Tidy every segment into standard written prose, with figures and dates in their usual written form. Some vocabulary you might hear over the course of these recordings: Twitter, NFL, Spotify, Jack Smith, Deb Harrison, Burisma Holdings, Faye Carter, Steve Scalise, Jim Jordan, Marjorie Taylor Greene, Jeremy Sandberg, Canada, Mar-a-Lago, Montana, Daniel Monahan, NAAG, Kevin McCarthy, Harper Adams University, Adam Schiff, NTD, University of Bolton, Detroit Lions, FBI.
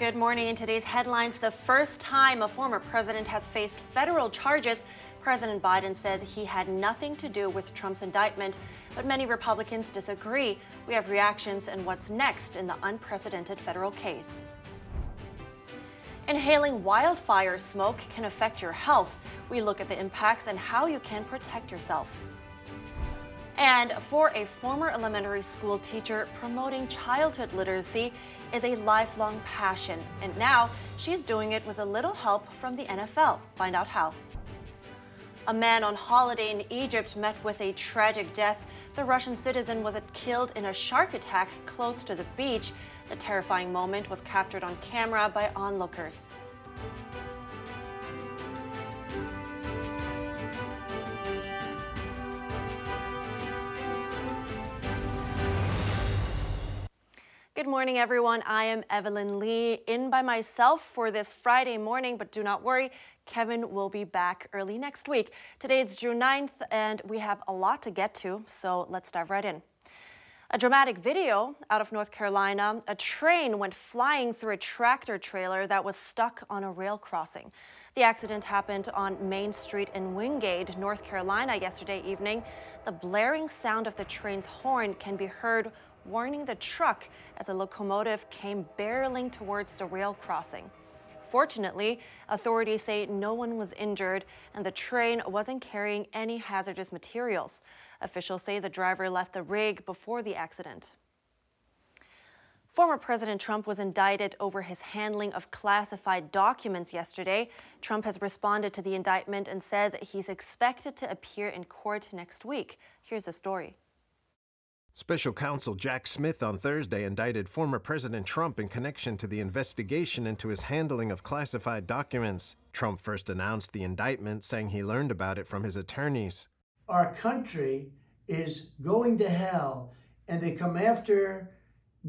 Good morning. In today's headlines, the first time a former president has faced federal charges. President Biden says he had nothing to do with Trump's indictment, but many Republicans disagree. We have reactions and what's next in the unprecedented federal case. Inhaling wildfire smoke can affect your health. We look at the impacts and how you can protect yourself. And for a former elementary school teacher, promoting childhood literacy is a lifelong passion. And now she's doing it with a little help from the NFL. Find out how. A man on holiday in Egypt met with a tragic death. The Russian citizen was killed in a shark attack close to the beach. The terrifying moment was captured on camera by onlookers. Good morning, everyone. I am Evelyn Lee, in by myself for this Friday morning, but do not worry. Kevin will be back early next week. Today it's June 9th, and we have a lot to get to, so let's dive right in. A dramatic video out of North Carolina. A train went flying through a tractor trailer that was stuck on a rail crossing. The accident happened on Main Street in Wingate, North Carolina, yesterday evening. The blaring sound of the train's horn can be heard warning the truck as a locomotive came barreling towards the rail crossing. Fortunately, authorities say no one was injured and the train wasn't carrying any hazardous materials. Officials say the driver left the rig before the accident. Former President Trump was indicted over his handling of classified documents yesterday. Trump has responded to the indictment and says he's expected to appear in court next week. Here's the story. Special Counsel Jack Smith on Thursday indicted former President Trump in connection to the investigation into his handling of classified documents. Trump first announced the indictment, saying he learned about it from his attorneys. Our country is going to hell, and they come after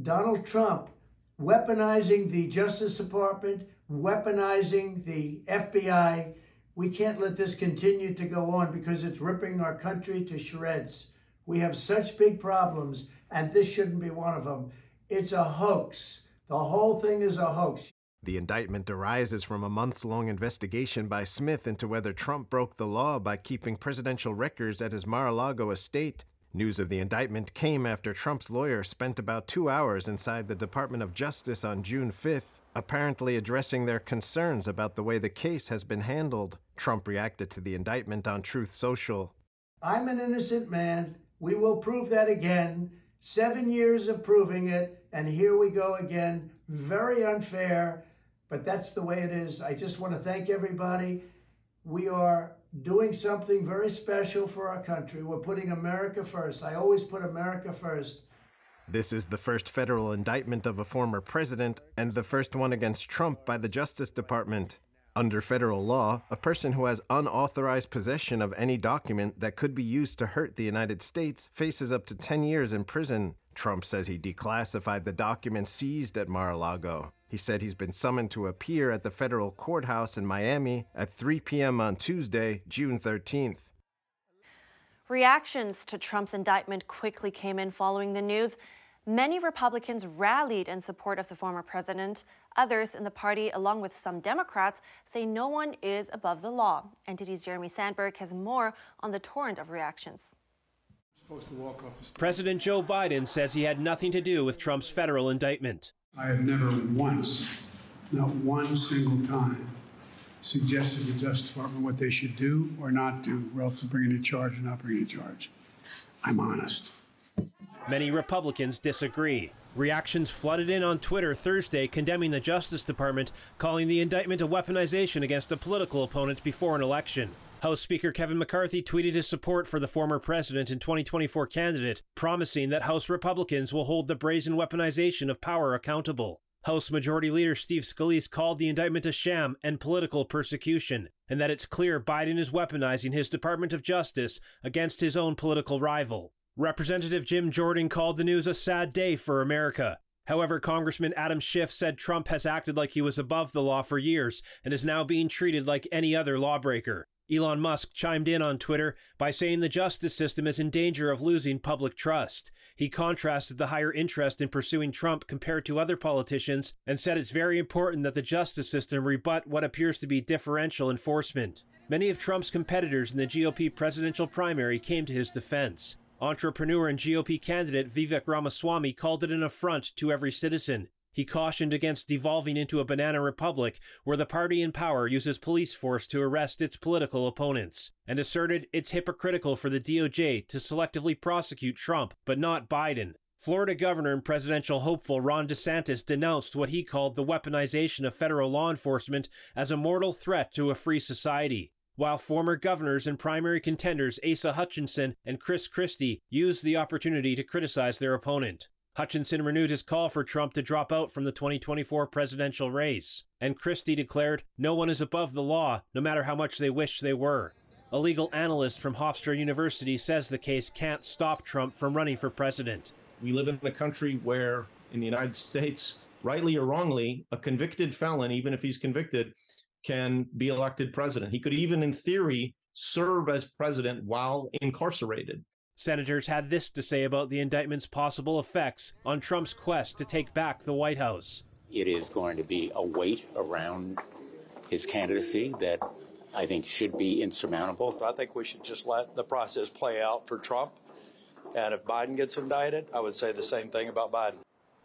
Donald Trump, weaponizing the Justice Department, weaponizing the FBI. We can't let this continue to go on because it's ripping our country to shreds. We have such big problems, and this shouldn't be one of them. It's a hoax. The whole thing is a hoax. The indictment arises from a months-long investigation by Smith into whether Trump broke the law by keeping presidential records at his Mar-a-Lago estate. News of the indictment came after Trump's lawyer spent about 2 hours inside the Department of Justice on June 5th, apparently addressing their concerns about the way the case has been handled. Trump reacted to the indictment on Truth Social. I'm an innocent man. We will prove that again. 7 years of proving it, and here we go again. Very unfair, but that's the way it is. I just want to thank everybody. We are doing something very special for our country. We're putting America first. I always put America first. This is the first federal indictment of a former president and the first one against Trump by the Justice Department. Under federal law, a person who has unauthorized possession of any document that could be used to hurt the United States faces up to 10 years in prison. Trump says he declassified the documents seized at Mar-a-Lago. He said he's been summoned to appear at the federal courthouse in Miami at 3 p.m. on Tuesday, June 13th. Reactions to Trump's indictment quickly came in following the news. Many Republicans rallied in support of the former president. Others in the party, along with some Democrats, say no one is above the law. NTD's Jeremy Sandberg has more on the torrent of reactions. President Joe Biden says he had nothing to do with Trump's federal indictment. I have never once, not one single time, suggested to the Justice Department what they should do or not do, or else to bring in a charge or not bring in a charge. I'm honest. Many Republicans disagree. Reactions flooded in on Twitter Thursday, condemning the Justice Department, calling the indictment a weaponization against a political opponent before an election. House Speaker Kevin McCarthy tweeted his support for the former president and 2024 candidate, promising that House Republicans will hold the brazen weaponization of power accountable. House Majority Leader Steve Scalise called the indictment a sham and political persecution, and that it's clear Biden is weaponizing his Department of Justice against his own political rival. Representative Jim Jordan called the news a sad day for America. However, Congressman Adam Schiff said Trump has acted like he was above the law for years and is now being treated like any other lawbreaker. Elon Musk chimed in on Twitter by saying the justice system is in danger of losing public trust. He contrasted the higher interest in pursuing Trump compared to other politicians and said it's very important that the justice system rebut what appears to be differential enforcement. Many of Trump's competitors in the GOP presidential primary came to his defense. Entrepreneur and GOP candidate Vivek Ramaswamy called it an affront to every citizen. He cautioned against devolving into a banana republic where the party in power uses police force to arrest its political opponents, and asserted it's hypocritical for the DOJ to selectively prosecute Trump, but not Biden. Florida governor and presidential hopeful Ron DeSantis denounced what he called the weaponization of federal law enforcement as a mortal threat to a free society, while former governors and primary contenders Asa Hutchinson and Chris Christie used the opportunity to criticize their opponent. Hutchinson renewed his call for Trump to drop out from the 2024 presidential race, and Christie declared, "No one is above the law, no matter how much they wish they were." A legal analyst from Hofstra University says the case can't stop Trump from running for president. We live in a country where, in the United States, rightly or wrongly, a convicted felon, even if he's convicted, can be elected president. He could even, in theory, serve as president while incarcerated. Senators had this to say about the indictment's possible effects on Trump's quest to take back the White House. It is going to be a weight around his candidacy that I think should be insurmountable. I think we should just let the process play out for Trump. And if Biden gets indicted, I would say the same thing about Biden.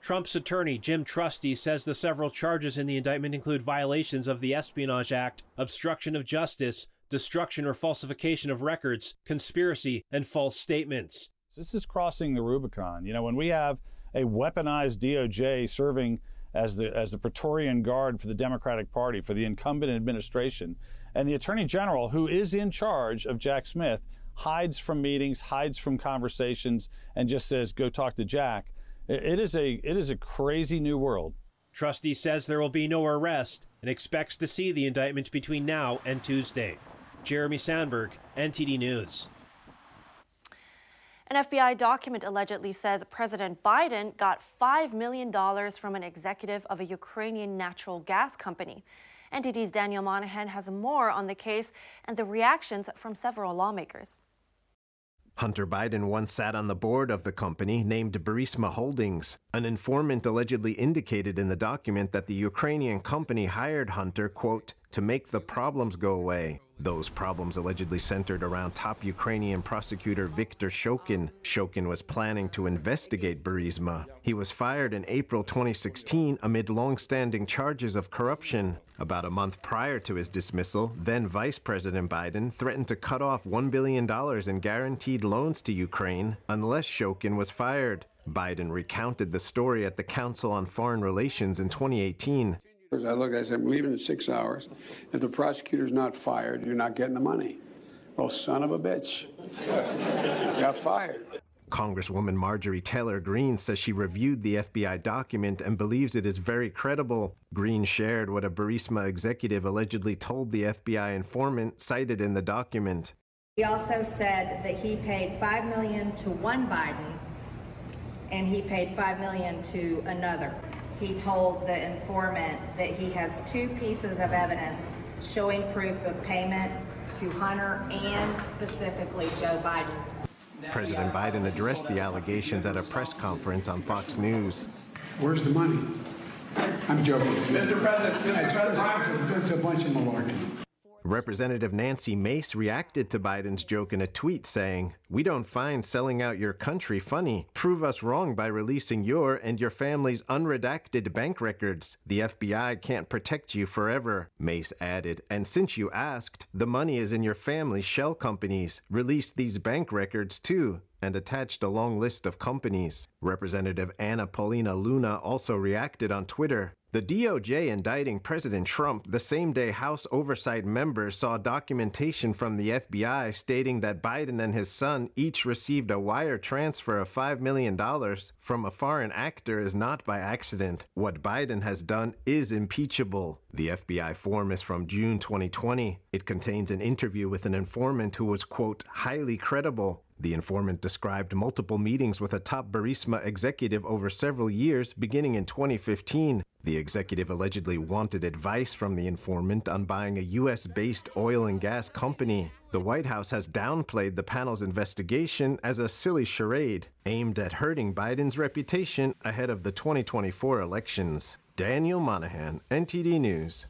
Trump's attorney, Jim Trusty, says the several charges in the indictment include violations of the Espionage Act, obstruction of justice, destruction or falsification of records, conspiracy, and false statements. This is crossing the Rubicon. You know, when we have a weaponized DOJ serving as the Praetorian Guard for the Democratic Party, for the incumbent administration, and the Attorney General, who is in charge of Jack Smith, hides from meetings, hides from conversations, and just says, go talk to Jack. It is a crazy new world. Trusty says there will be no arrest and expects to see the indictment between now and Tuesday. Jeremy Sandberg, NTD News. An FBI document allegedly says President Biden got $5 million from an executive of a Ukrainian natural gas company. NTD's Daniel Monahan has more on the case and the reactions from several lawmakers. Hunter Biden once sat on the board of the company named Burisma Holdings. An informant allegedly indicated in the document that the Ukrainian company hired Hunter, quote, to make the problems go away. Those problems allegedly centered around top Ukrainian prosecutor Viktor Shokin. Shokin was planning to investigate Burisma. He was fired in April 2016 amid long-standing charges of corruption. About a month prior to his dismissal, then Vice President Biden threatened to cut off $1 billion in guaranteed loans to Ukraine unless Shokin was fired. Biden recounted the story at the Council on Foreign Relations in 2018. I looked, I said, I'm leaving in 6 hours. If the prosecutor's not fired, you're not getting the money. Oh, son of a bitch. Got fired. Congresswoman Marjorie Taylor Greene says she reviewed the FBI document and believes it is very credible. Greene shared what a Burisma executive allegedly told the FBI informant cited in the document. He also said that he paid $5 million to one Biden, and he paid $5 million to another. He told the informant that he has two pieces of evidence showing proof of payment to Hunter and specifically Joe Biden. President Biden addressed the allegations at a press conference on Fox News. Where's the money? I'm joking. Mr. President, it's a bunch of malarkey. Representative Nancy Mace reacted to Biden's joke in a tweet saying, "We don't find selling out your country funny. Prove us wrong by releasing your and your family's unredacted bank records. The FBI can't protect you forever," Mace added. "And since you asked, the money is in your family's shell companies. Release these bank records too," and attached a long list of companies. Representative Anna Paulina Luna also reacted on Twitter. The DOJ indicting President Trump the same day House oversight members saw documentation from the FBI stating that Biden and his son each received a wire transfer of $5 million from a foreign actor is not by accident. What Biden has done is impeachable. The FBI form is from June 2020. It contains an interview with an informant who was, quote, highly credible. The informant described multiple meetings with a top Burisma executive over several years, beginning in 2015. The executive allegedly wanted advice from the informant on buying a U.S.-based oil and gas company. The White House has downplayed the panel's investigation as a silly charade aimed at hurting Biden's reputation ahead of the 2024 elections. Daniel Monahan, NTD News.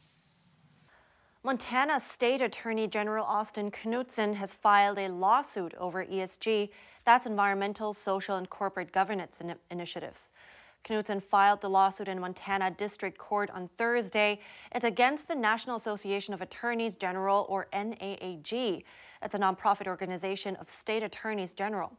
Montana State Attorney General Austin Knutson has filed a lawsuit over ESG, that's environmental, social, and corporate governance initiatives. Knutson filed the lawsuit in Montana District Court on Thursday. It's against the National Association of Attorneys General, or NAAG. It's a nonprofit organization of state attorneys general.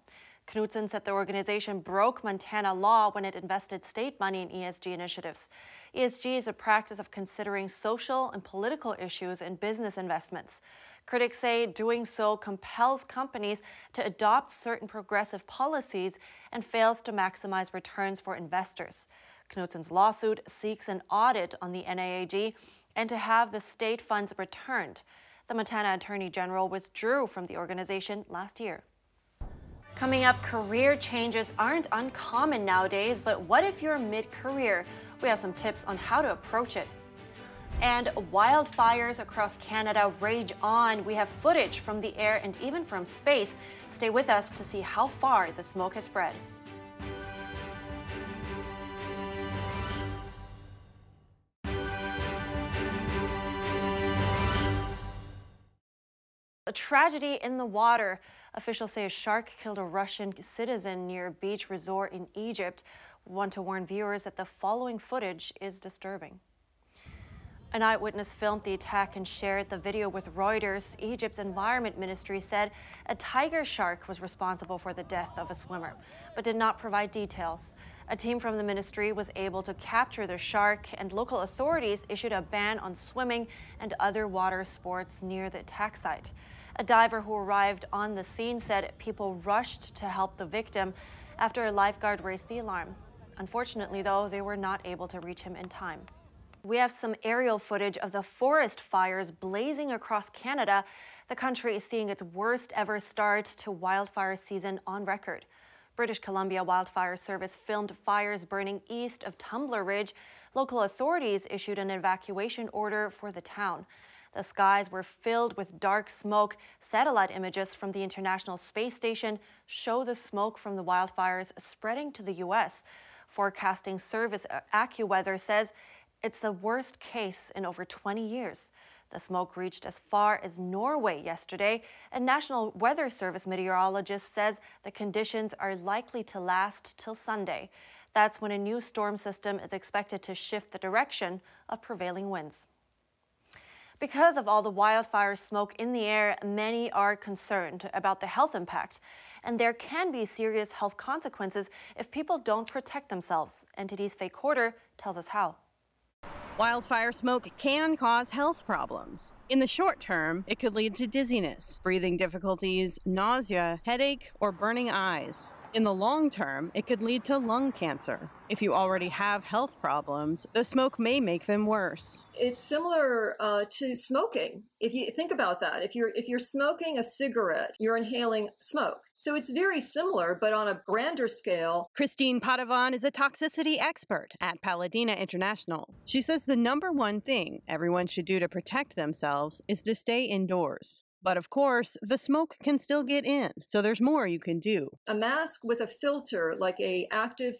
Knutson said the organization broke Montana law when it invested state money in ESG initiatives. ESG is a practice of considering social and political issues in business investments. Critics say doing so compels companies to adopt certain progressive policies and fails to maximize returns for investors. Knutson's lawsuit seeks an audit on the NAAG and to have the state funds returned. The Montana Attorney General withdrew from the organization last year. Coming up, career changes aren't uncommon nowadays, but what if you're mid-career? We have some tips on how to approach it. And wildfires across Canada rage on. We have footage from the air and even from space. Stay with us to see how far the smoke has spread. A tragedy in the water. Officials say a shark killed a Russian citizen near a beach resort in Egypt. We want to warn viewers that the following footage is disturbing. An eyewitness filmed the attack and shared the video with Reuters. Egypt's Environment Ministry said a tiger shark was responsible for the death of a swimmer, but did not provide details. A team from the ministry was able to capture the shark, and local authorities issued a ban on swimming and other water sports near the attack site. A diver who arrived on the scene said people rushed to help the victim after a lifeguard raised the alarm. Unfortunately, though, they were not able to reach him in time. We have some aerial footage of the forest fires blazing across Canada. The country is seeing its worst ever start to wildfire season on record. British Columbia Wildfire Service filmed fires burning east of Tumbler Ridge. Local authorities issued an evacuation order for the town. The skies were filled with dark smoke. Satellite images from the International Space Station show the smoke from the wildfires spreading to the U.S. Forecasting service AccuWeather says it's the worst case in over 20 years. The smoke reached as far as Norway yesterday, and National Weather Service meteorologist says the conditions are likely to last till Sunday. That's when a new storm system is expected to shift the direction of prevailing winds. Because of all the wildfire smoke in the air, many are concerned about the health impact. And there can be serious health consequences if people don't protect themselves. NTD's Faye Corder tells us how. Wildfire smoke can cause health problems. In the short term, it could lead to dizziness, breathing difficulties, nausea, headache, or burning eyes. In the long term, it could lead to lung cancer. If you already have health problems, the smoke may make them worse. It's similar to smoking. If you think about that, if you're smoking a cigarette, you're inhaling smoke. So it's very similar, but on a grander scale. Christine Padavon is a toxicity expert at Paladina International. She says the number one thing everyone should do to protect themselves is to stay indoors. But of course, the smoke can still get in, so there's more you can do. A mask with a filter, like a active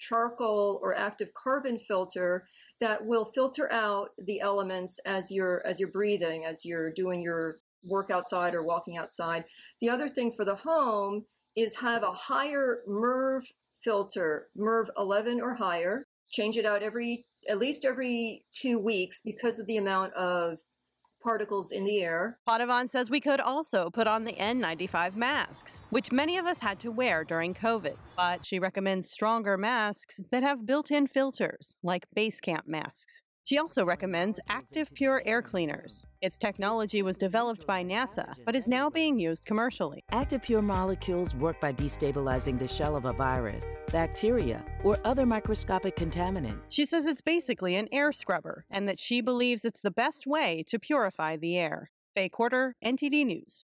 charcoal or active carbon filter, that will filter out the elements as you're breathing, as you're doing your work outside or walking outside. The other thing for the home is have a higher MERV filter, MERV 11 or higher. Change it out at least every 2 weeks because of the amount of particles in the air. Padavon says we could also put on the N95 masks, which many of us had to wear during COVID. But she recommends stronger masks that have built-in filters, like base camp masks. She also recommends Active Pure air cleaners. Its technology was developed by NASA, but is now being used commercially. Active Pure molecules work by destabilizing the shell of a virus, bacteria, or other microscopic contaminant. She says it's basically an air scrubber, and that she believes it's the best way to purify the air. Faye Corder, NTD News.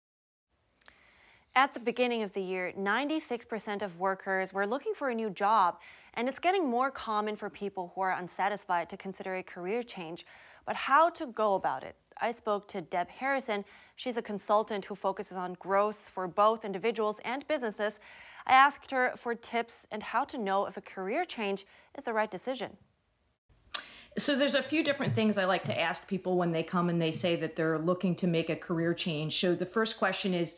At the beginning of the year, 96% of workers were looking for a new job, and it's getting more common for people who are unsatisfied to consider a career change. But how to go about it? I spoke to Deb Harrison. She's a consultant who focuses on growth for both individuals and businesses. I asked her for tips and how to know if a career change is the right decision. So there's a few different things I like to ask people when they come and they say that they're looking to make a career change. So the first question is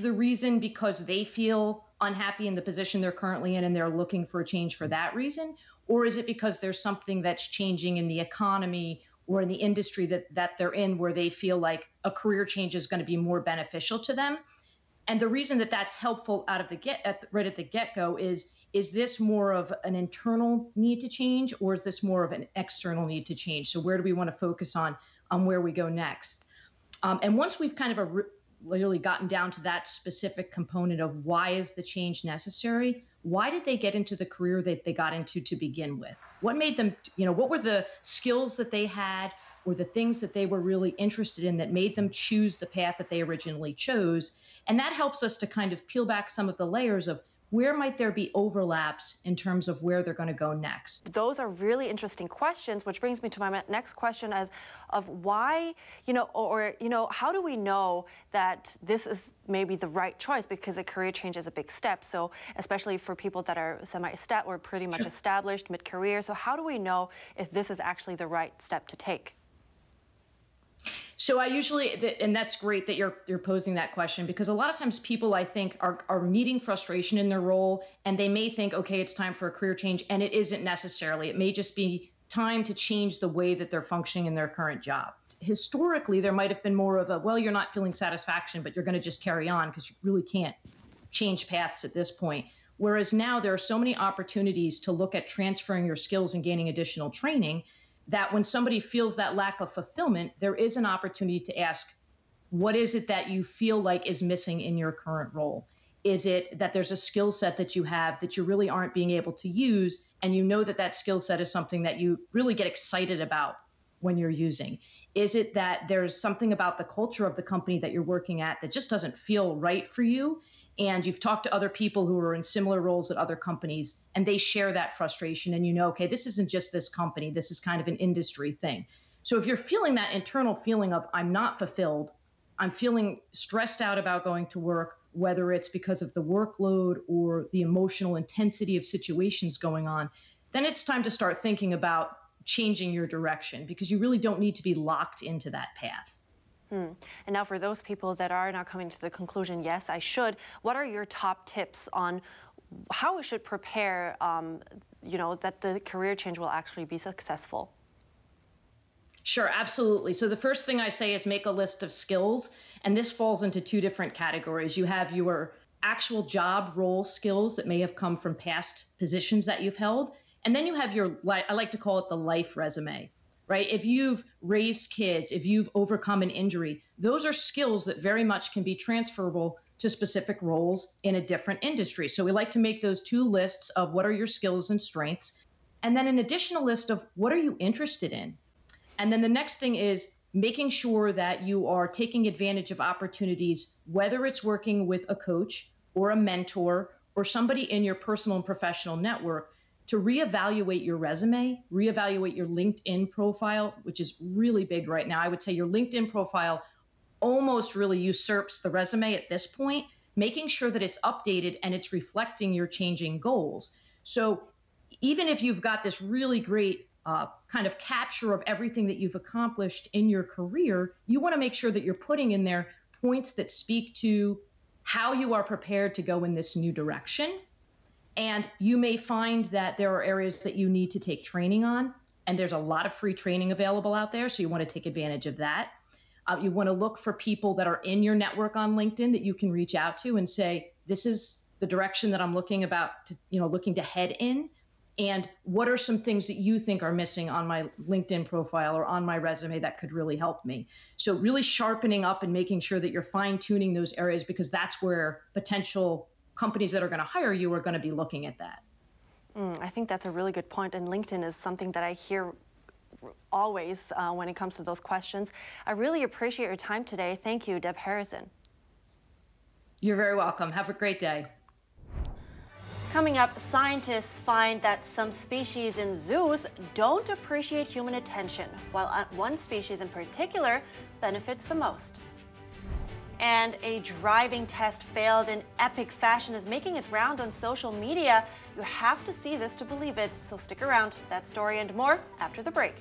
the reason because they feel unhappy in the position they're currently in and they're looking for a change for that reason? Or is it because there's something that's changing in the economy or in the industry that they're in where they feel like a career change is going to be more beneficial to them? And the reason that that's helpful right at the get-go is this more of an internal need to change, or is this more of an external need to change? So where do we want to focus on where we go next? And once we've kind of really gotten down to that specific component of why is the change necessary, why did they get into the career that they got into to begin with? What made them, what were the skills that they had or the things that they were really interested in that made them choose the path that they originally chose? And that helps us to kind of peel back some of the layers of where might there be overlaps in terms of where they're going to go next. Those are really interesting questions, which brings me to my next question of why, how do we know that this is maybe the right choice? Because a career change is a big step. So especially for people that are or pretty much established mid-career. So how do we know if this is actually the right step to take? So I usually, and that's great that you're posing that question, because a lot of times people, I think, are meeting frustration in their role, and they may think, okay, it's time for a career change, and it isn't necessarily. It may just be time to change the way that they're functioning in their current job. Historically, there might have been more of a, well, you're not feeling satisfaction, but you're going to just carry on because you really can't change paths at this point. Whereas now there are so many opportunities to look at transferring your skills and gaining additional training that when somebody feels that lack of fulfillment, there is an opportunity to ask, what is it that you feel like is missing in your current role? Is it that there's a skill set that you have that you really aren't being able to use, and you know that skill set is something that you really get excited about when you're using? Is it that there's something about the culture of the company that you're working at that just doesn't feel right for you? And you've talked to other people who are in similar roles at other companies, and they share that frustration. And okay, this isn't just this company. This is kind of an industry thing. So if you're feeling that internal feeling of I'm not fulfilled, I'm feeling stressed out about going to work, whether it's because of the workload or the emotional intensity of situations going on, then it's time to start thinking about changing your direction, because you really don't need to be locked into that path. And now for those people that are now coming to the conclusion, yes, I should, what are your top tips on how we should prepare, that the career change will actually be successful? Sure, absolutely. So the first thing I say is make a list of skills. And this falls into two different categories. You have your actual job role skills that may have come from past positions that you've held. And then you have your, I like to call it the life resume. Right? If you've raised kids, if you've overcome an injury, those are skills that very much can be transferable to specific roles in a different industry. So we like to make those two lists of what are your skills and strengths, and then an additional list of what are you interested in. And then the next thing is making sure that you are taking advantage of opportunities, whether it's working with a coach or a mentor or somebody in your personal and professional network, to reevaluate your resume, reevaluate your LinkedIn profile, which is really big right now. I would say your LinkedIn profile almost really usurps the resume at this point, making sure that it's updated and it's reflecting your changing goals. So even if you've got this really great kind of capture of everything that you've accomplished in your career, you want to make sure that you're putting in there points that speak to how you are prepared to go in this new direction. And you may find that there are areas that you need to take training on, and there's a lot of free training available out there, so you want to take advantage of that. You want to look for people that are in your network on LinkedIn that you can reach out to and say, this is the direction that I'm looking to head in, and what are some things that you think are missing on my LinkedIn profile or on my resume that could really help me? So really sharpening up and making sure that you're fine-tuning those areas, because that's where potential companies that are going to hire you are going to be looking at that. I think that's a really good point, and LinkedIn is something that I hear always when it comes to those questions. I really appreciate your time today. Thank you, Deb Harrison. You're very welcome. Have a great day. Coming up, scientists find that some species in zoos don't appreciate human attention, while one species in particular benefits the most. And a driving test failed in epic fashion is making its round on social media. You have to see this to believe it, so stick around. That story and more after the break.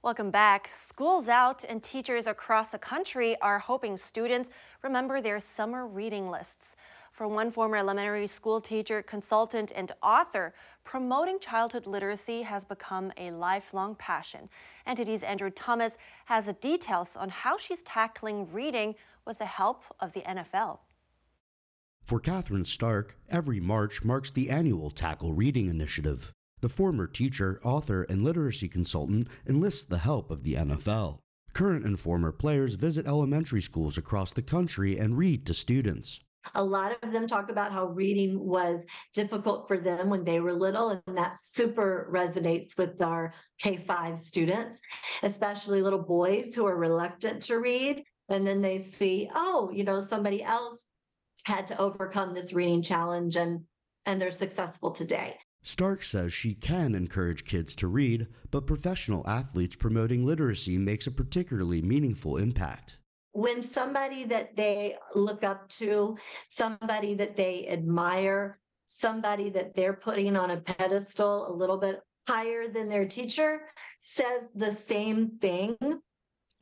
Welcome back. School's out and teachers across the country are hoping students remember their summer reading lists. For one former elementary school teacher, consultant, and author, promoting childhood literacy has become a lifelong passion. NTD's Andrew Thomas has the details on how she's tackling reading with the help of the NFL. For Catherine Stark, every March marks the annual Tackle Reading Initiative. The former teacher, author, and literacy consultant enlists the help of the NFL. Current and former players visit elementary schools across the country and read to students. A lot of them talk about how reading was difficult for them when they were little, and that super resonates with our K-5 students, especially little boys who are reluctant to read. And then they see, oh, you know, somebody else had to overcome this reading challenge and they're successful today. Stark says she can encourage kids to read, but professional athletes promoting literacy makes a particularly meaningful impact. When somebody that they look up to, somebody that they admire, somebody that they're putting on a pedestal a little bit higher than their teacher says the same thing,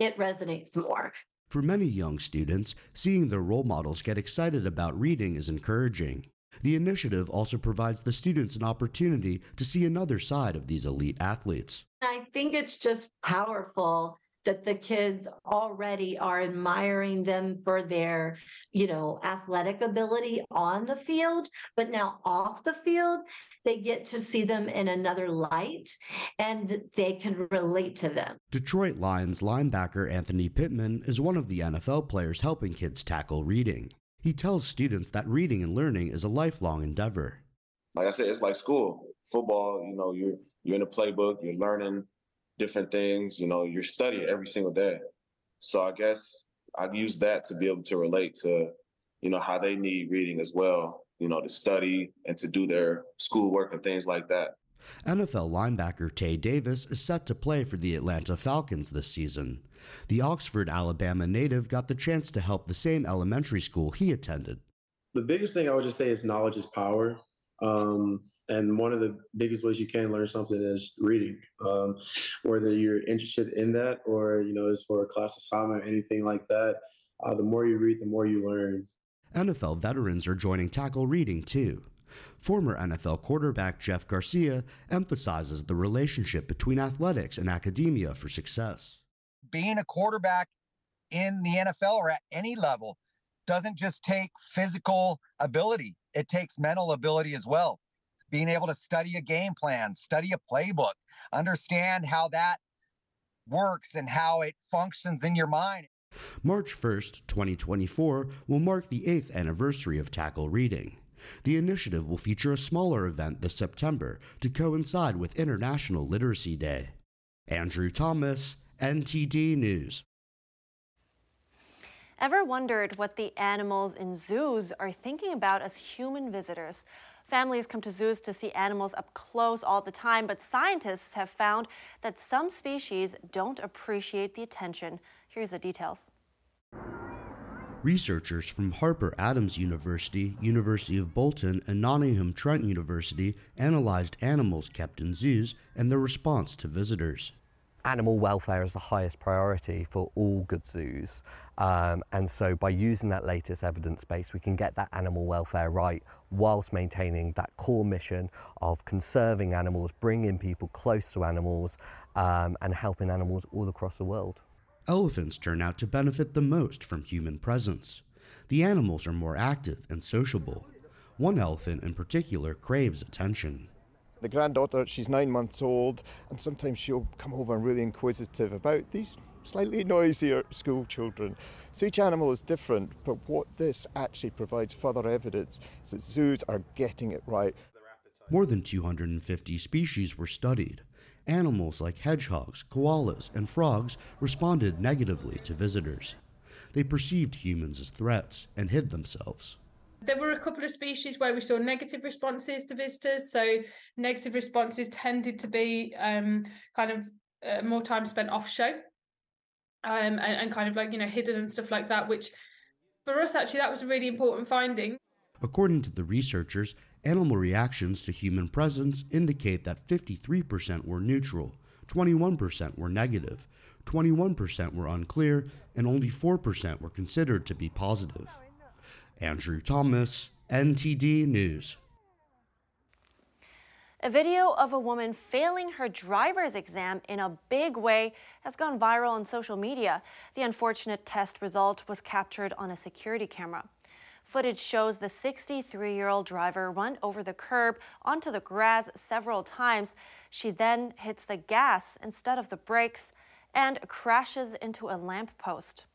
it resonates more. For many young students, seeing their role models get excited about reading is encouraging. The initiative also provides the students an opportunity to see another side of these elite athletes. I think it's just powerful that the kids already are admiring them for their, you know, athletic ability on the field, but now off the field, they get to see them in another light and they can relate to them. Detroit Lions linebacker Anthony Pittman is one of the NFL players helping kids tackle reading. He tells students that reading and learning is a lifelong endeavor. Like I said, it's like school, football. You know, you're in the playbook, you're learning different things. You know, you're studying every single day. So I guess I'd use that to be able to relate to, you know, how they need reading as well. You know, to study and to do their schoolwork and things like that. NFL linebacker Tay Davis is set to play for the Atlanta Falcons this season. The Oxford, Alabama native got the chance to help the same elementary school he attended. The biggest thing I would just say is knowledge is power. And one of the biggest ways you can learn something is reading. Whether you're interested in that or, you know, it's for a class assignment or anything like that, the more you read, the more you learn. NFL veterans are joining tackle reading too. Former NFL quarterback Jeff Garcia emphasizes the relationship between athletics and academia for success. Being a quarterback in the NFL or at any level doesn't just take physical ability. It takes mental ability as well. Being able to study a game plan, study a playbook, understand how that works and how it functions in your mind. March 1st, 2024 will mark the 8th anniversary of Tackle Reading. The initiative will feature a smaller event this September to coincide with International Literacy Day. Andrew Thomas, NTD News. Ever wondered what the animals in zoos are thinking about as human visitors? Families come to zoos to see animals up close all the time, but scientists have found that some species don't appreciate the attention. Here's the details. Researchers from Harper Adams University, University of Bolton, and Nottingham Trent University analyzed animals kept in zoos and their response to visitors. Animal welfare is the highest priority for all good zoos. And so by using that latest evidence base, we can get that animal welfare right whilst maintaining that core mission of conserving animals, bringing people close to animals, and helping animals all across the world. Elephants turn out to benefit the most from human presence. The animals are more active and sociable. One elephant in particular craves attention. The granddaughter, she's 9 months old, and sometimes she'll come over and really inquisitive about these slightly noisier school children. So each animal is different, but what this actually provides further evidence is that zoos are getting it right. More than 250 species were studied. Animals like hedgehogs, koalas, and frogs responded negatively to visitors. They perceived humans as threats and hid themselves. There were a couple of species where we saw negative responses to visitors. So negative responses tended to be more time spent off show and hidden and stuff like that, which for us, actually, that was a really important finding. According to the researchers, animal reactions to human presence indicate that 53% were neutral, 21% were negative, 21% were unclear, and only 4% were considered to be positive. Andrew Thomas, NTD News. A video of a woman failing her driver's exam in a big way has gone viral on social media. The unfortunate test result was captured on a security camera. Footage shows the 63-year-old driver run over the curb onto the grass several times. She then hits the gas instead of the brakes and crashes into a lamppost.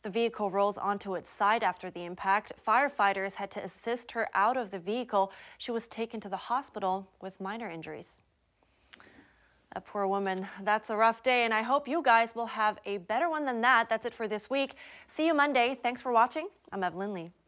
The vehicle rolls onto its side after the impact. Firefighters had to assist her out of the vehicle. She was taken to the hospital with minor injuries. A poor woman. That's a rough day, and I hope you guys will have a better one than that. That's it for this week. See you Monday. Thanks for watching. I'm Evelyn Lee.